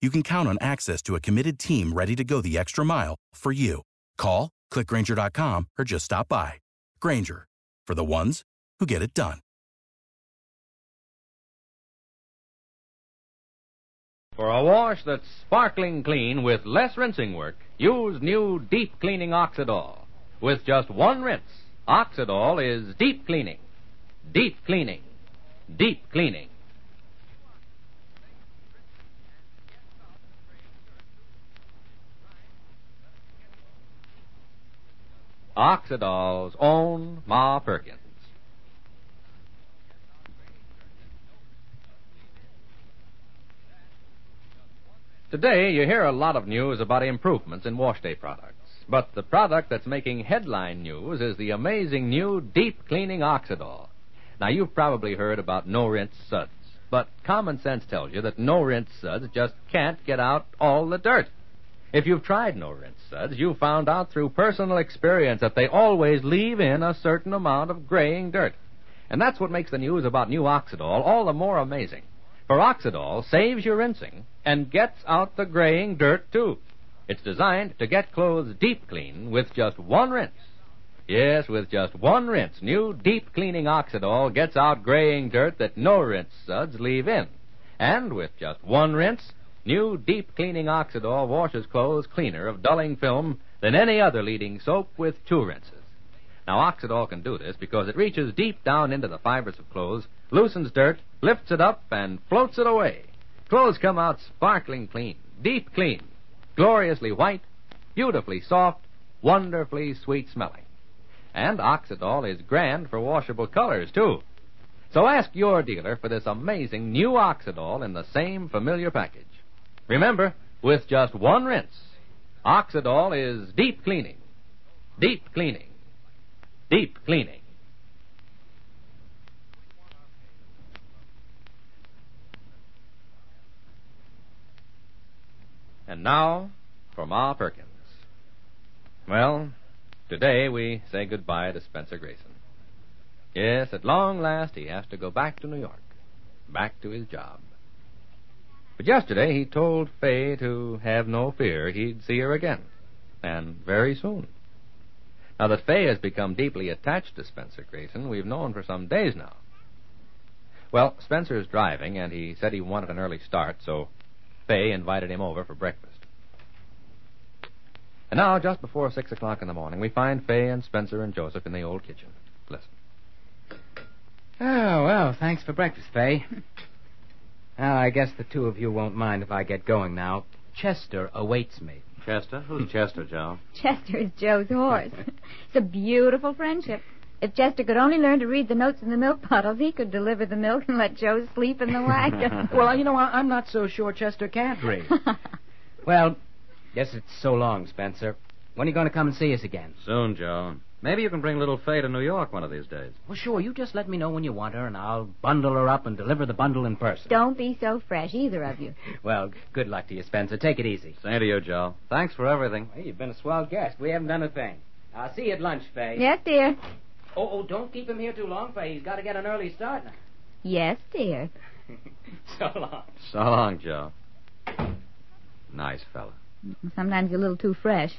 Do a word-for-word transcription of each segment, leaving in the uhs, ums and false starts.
you can count on access to a committed team ready to go the extra mile for you. Call, click Grainger dot com, or just stop by. Grainger, for the ones who get it done. For a wash that's sparkling clean with less rinsing work, use new deep cleaning Oxidol. With just one rinse, Oxidol is deep cleaning, deep cleaning, deep cleaning. Oxidol's own Ma Perkins. Today, you hear a lot of news about improvements in washday products. But the product that's making headline news is the amazing new deep cleaning Oxidol. Now, you've probably heard about no-rinse suds. But common sense tells you that no-rinse suds just can't get out all the dirt. If you've tried no-rinse suds, you found out through personal experience that they always leave in a certain amount of graying dirt. And that's what makes the news about new Oxidol all the more amazing. For Oxidol saves your rinsing and gets out the graying dirt, too. It's designed to get clothes deep clean with just one rinse. Yes, with just one rinse, new deep cleaning Oxidol gets out graying dirt that no-rinse suds leave in. And with just one rinse, new deep-cleaning Oxidol washes clothes cleaner of dulling film than any other leading soap with two rinses. Now, Oxidol can do this because it reaches deep down into the fibers of clothes, loosens dirt, lifts it up, and floats it away. Clothes come out sparkling clean, deep clean, gloriously white, beautifully soft, wonderfully sweet-smelling. And Oxidol is grand for washable colors, too. So ask your dealer for this amazing new Oxidol in the same familiar package. Remember, with just one rinse, Oxidol is deep cleaning, deep cleaning, deep cleaning. And now for Ma Perkins. Well, today we say goodbye to Spencer Grayson. Yes, at long last he has to go back to New York, back to his job. But yesterday he told Fay to have no fear he'd see her again, and very soon. Now that Fay has become deeply attached to Spencer Grayson, we've known for some days now. Well, Spencer's driving, and he said he wanted an early start, so Fay invited him over for breakfast. And now, just before six o'clock in the morning, we find Fay and Spencer and Joseph in the old kitchen. Listen. Oh, well, thanks for breakfast, Fay. Well, I guess the two of you won't mind if I get going now. Chester awaits me. Chester? Who's Chester, Jo? Chester is Joe's horse. It's a beautiful friendship. If Chester could only learn to read the notes in the milk bottles, he could deliver the milk and let Joe sleep in the wagon. Well, you know, I'm not so sure Chester can't read. Well, guess it's so long, Spencer. When are you going to come and see us again? Soon, Joe. Maybe you can bring little Fay to New York one of these days. Well, sure. You just let me know when you want her, and I'll bundle her up and deliver the bundle in person. Don't be so fresh, either of you. Well, good luck to you, Spencer. Take it easy. Same to you, Joe. Thanks for everything. Well, you've been a swell guest. We haven't done a thing. I'll see you at lunch, Fay. Yes, dear. Oh, oh, don't keep him here too long, Fay. He's got to get an early start now. Yes, dear. So long. So long, Joe. Nice fella. Sometimes you're a little too fresh.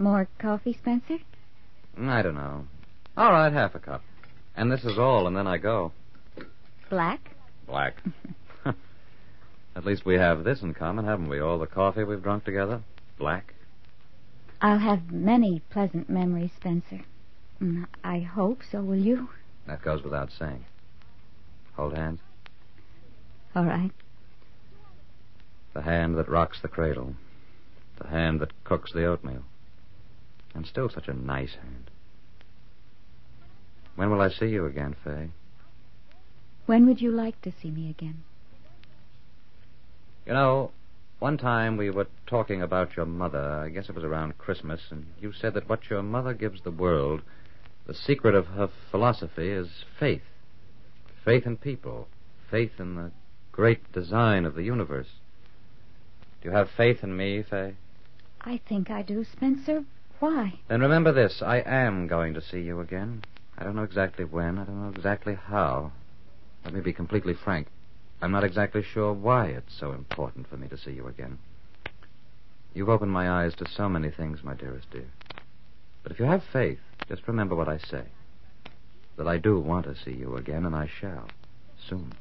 More coffee, Spencer? I don't know. All right, half a cup. And this is all, and then I go. Black? Black. At least we have this in common, haven't we? All the coffee we've drunk together? Black. I'll have many pleasant memories, Spencer. I hope so, will you? That goes without saying. Hold hands. All right. The hand that rocks the cradle. The hand that cooks the oatmeal. And still such a nice hand. When will I see you again, Faye? When would you like to see me again? You know, one time we were talking about your mother. I guess it was around Christmas. And you said that what your mother gives the world, the secret of her philosophy is faith. Faith in people. Faith in the great design of the universe. Do you have faith in me, Faye? I think I do, Spencer. Why? Then remember this. I am going to see you again. I don't know exactly when. I don't know exactly how. Let me be completely frank. I'm not exactly sure why it's so important for me to see you again. You've opened my eyes to so many things, my dearest dear. But if you have faith, just remember what I say. That I do want to see you again, and I shall. Soon.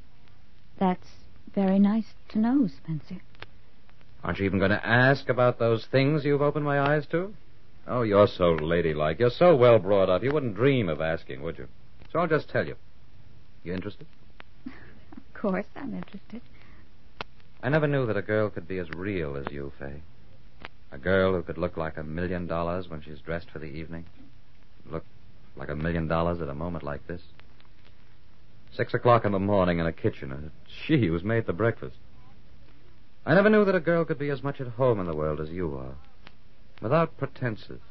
That's very nice to know, Spencer. Aren't you even going to ask about those things you've opened my eyes to? Oh, you're so ladylike. You're so well brought up. You wouldn't dream of asking, would you? So I'll just tell you. You interested? Of course I'm interested. I never knew that a girl could be as real as you, Faye. A girl who could look like a million dollars when she's dressed for the evening. Look like a million dollars at a moment like this. Six o'clock in the morning in a kitchen, and she who's made the breakfast. I never knew that a girl could be as much at home in the world as you are. Without pretenses.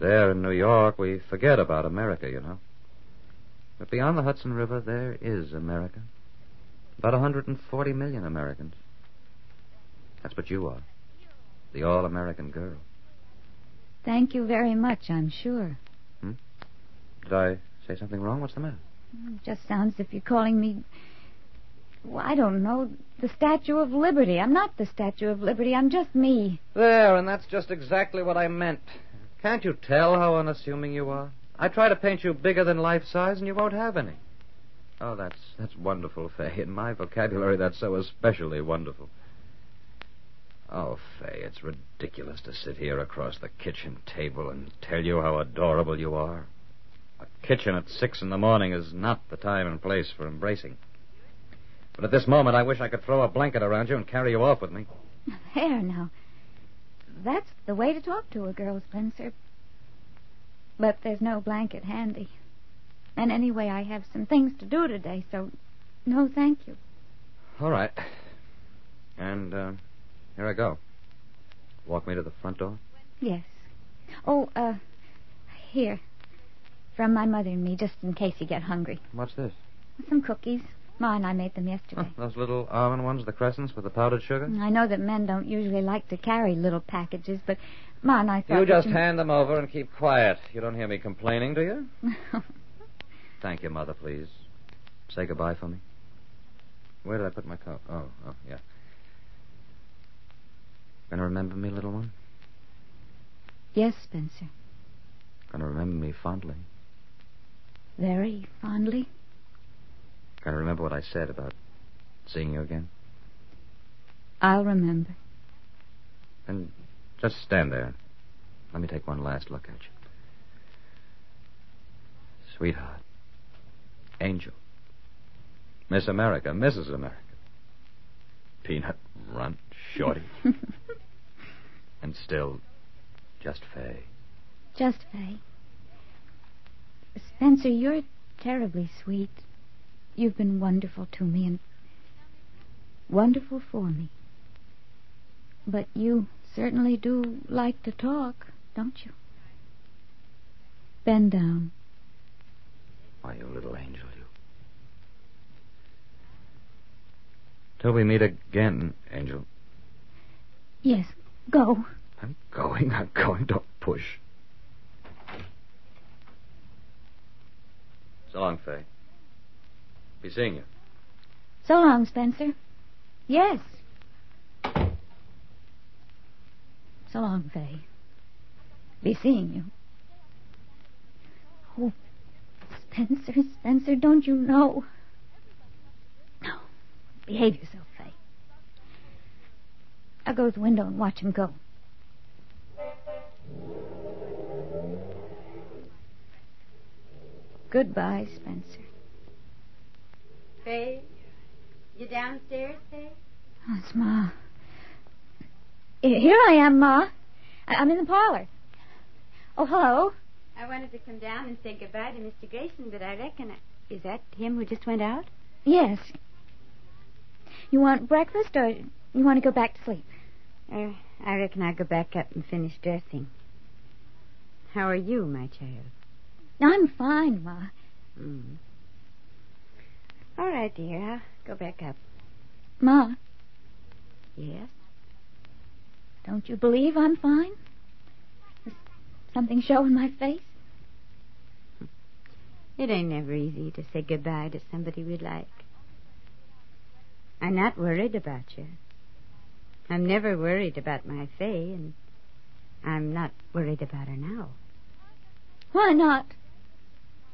There in New York, we forget about America, you know. But beyond the Hudson River, there is America. About one hundred forty million Americans. That's what you are. The all-American girl. Thank you very much, I'm sure. Hmm? Did I say something wrong? What's the matter? It just sounds as if you're calling me... Well, I don't know, the Statue of Liberty. I'm not the Statue of Liberty, I'm just me. There, and that's just exactly what I meant. Can't you tell how unassuming you are? I try to paint you bigger than life-size, and you won't have any. Oh, that's that's wonderful, Faye. In my vocabulary, that's so especially wonderful. Oh, Faye, it's ridiculous to sit here across the kitchen table and tell you how adorable you are. A kitchen at six in the morning is not the time and place for embracing. But at this moment, I wish I could throw a blanket around you and carry you off with me. There, now. That's the way to talk to a girl, Spencer. But there's no blanket handy. And anyway, I have some things to do today, so no thank you. All right. And uh, here I go. Walk me to the front door? Yes. Oh, uh, here. From my mother and me, just in case you get hungry. What's this? Some cookies. Ma and I made them yesterday. Oh, those little almond ones, the crescents with the powdered sugar? I know that men don't usually like to carry little packages, but Ma and I thought... You just you... hand them over and keep quiet. You don't hear me complaining, do you? Thank you, Mother, please. Say goodbye for me. Where did I put my coat? Oh, oh, yeah. Gonna remember me, little one? Yes, Spencer. Gonna remember me fondly. Very fondly? I remember what I said about seeing you again. I'll remember. Then just stand there. Let me take one last look at you. Sweetheart. Angel. Miss America. Missus America. Peanut, runt, shorty. And still, just Faye. Just Faye. Spencer, you're terribly sweet. You've been wonderful to me and wonderful for me. But you certainly do like to talk, don't you? Bend down. Why, you little angel, you. Till we meet again, angel. Yes, go. I'm going, I'm going to push. So long, Faye. Be seeing you. So long, Spencer. Yes. So long, Faye. be seeing you. Oh, Spencer, Spencer, don't you know? No. Behave yourself, Fay. I'll go to the window and watch him go. Goodbye, Spencer. Fay, you downstairs, Fay? Oh, it's Ma. Here I am, Ma. I'm in the parlor. Oh, hello. I wanted to come down and say goodbye to Mister Grayson, but I reckon... I... Is that him who just went out? Yes. You want breakfast, or you want to go back to sleep? Uh, I reckon I'll go back up and finish dressing. How are you, my child? I'm fine, Ma. Mm. All right, dear. I'll go back up. Ma? Yes? Don't you believe I'm fine? There's something showing my face? It ain't never easy to say goodbye to somebody we like. I'm not worried about you. I'm never worried about my Faye, and I'm not worried about her now. Why not?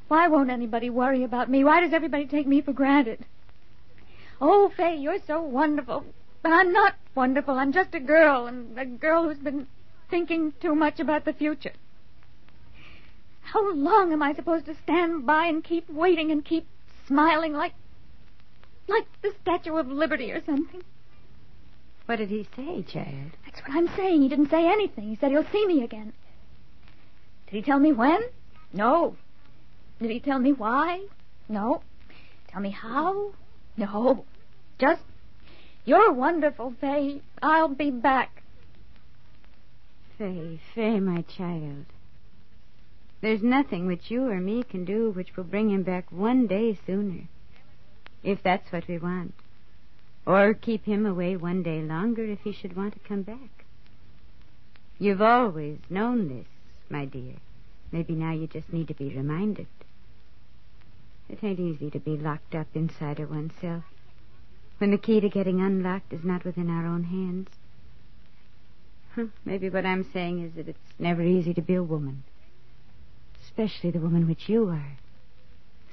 Why won't anybody worry about me? Why does everybody take me for granted? Oh, Faye, you're so wonderful. But I'm not wonderful. I'm just a girl, and a girl who's been thinking too much about the future. How long am I supposed to stand by and keep waiting and keep smiling like, like the Statue of Liberty or something? What did he say, child? That's what I'm saying. He didn't say anything. He said he'll see me again. Did he tell me when? No. Did he tell me why? No. Tell me how? No. Just... You're wonderful, Faye. I'll be back. Faye, Faye, my child. There's nothing which you or me can do which will bring him back one day sooner, if that's what we want. Or keep him away one day longer if he should want to come back. You've always known this, my dear. Maybe now you just need to be reminded. It ain't easy to be locked up inside of oneself when the key to getting unlocked is not within our own hands. Huh, maybe what I'm saying is that it's never easy to be a woman. Especially the woman which you are.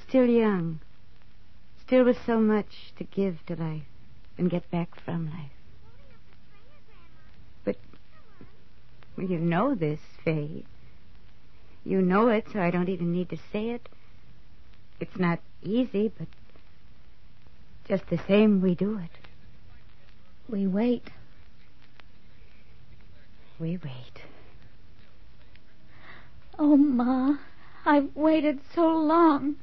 Still young. Still with so much to give to life and get back from life. But, well, you know this, Faye. You know it, so I don't even need to say it. It's not easy, but... just the same, we do it. We wait. We wait. Oh, Ma, I've waited so long.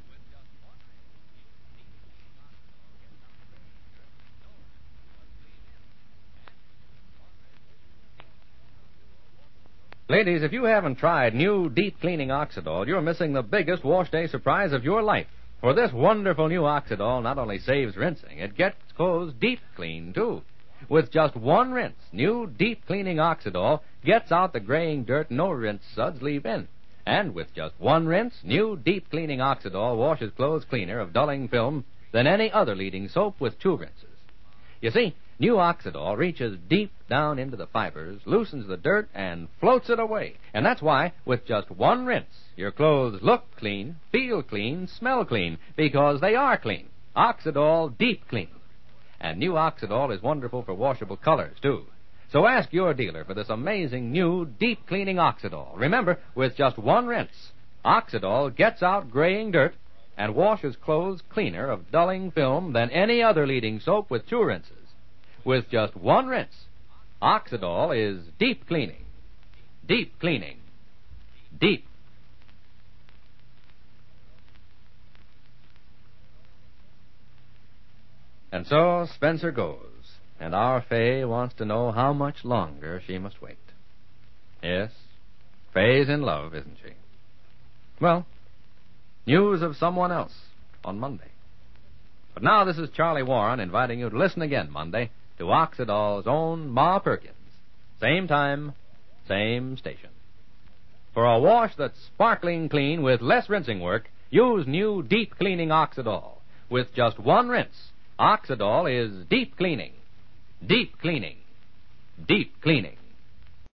Ladies, if you haven't tried new deep-cleaning Oxidol, you're missing the biggest wash day surprise of your life. For this wonderful new Oxidol not only saves rinsing, it gets clothes deep clean, too. With just one rinse, new deep-cleaning Oxidol gets out the graying dirt no rinse suds leave in. And with just one rinse, new deep-cleaning Oxidol washes clothes cleaner of dulling film than any other leading soap with two rinses. You see, new Oxidol reaches deep down into the fibers, loosens the dirt, and floats it away. And that's why, with just one rinse, your clothes look clean, feel clean, smell clean, because they are clean. Oxidol Deep Clean. And new Oxidol is wonderful for washable colors, too. So ask your dealer for this amazing new Deep Cleaning Oxidol. Remember, with just one rinse, Oxidol gets out graying dirt and washes clothes cleaner of dulling film than any other leading soap with two rinses. With just one rinse, Oxidol is deep cleaning. Deep cleaning. Deep. And so Spencer goes, and our Faye wants to know how much longer she must wait. Yes, Faye's in love, isn't she? Well, news of someone else on Monday. But now this is Charlie Warren inviting you to listen again Monday to Oxidol's own Ma Perkins. Same time, same station. For a wash that's sparkling clean with less rinsing work, use new Deep Cleaning Oxidol. With just one rinse, Oxidol is deep cleaning. Deep cleaning. Deep cleaning.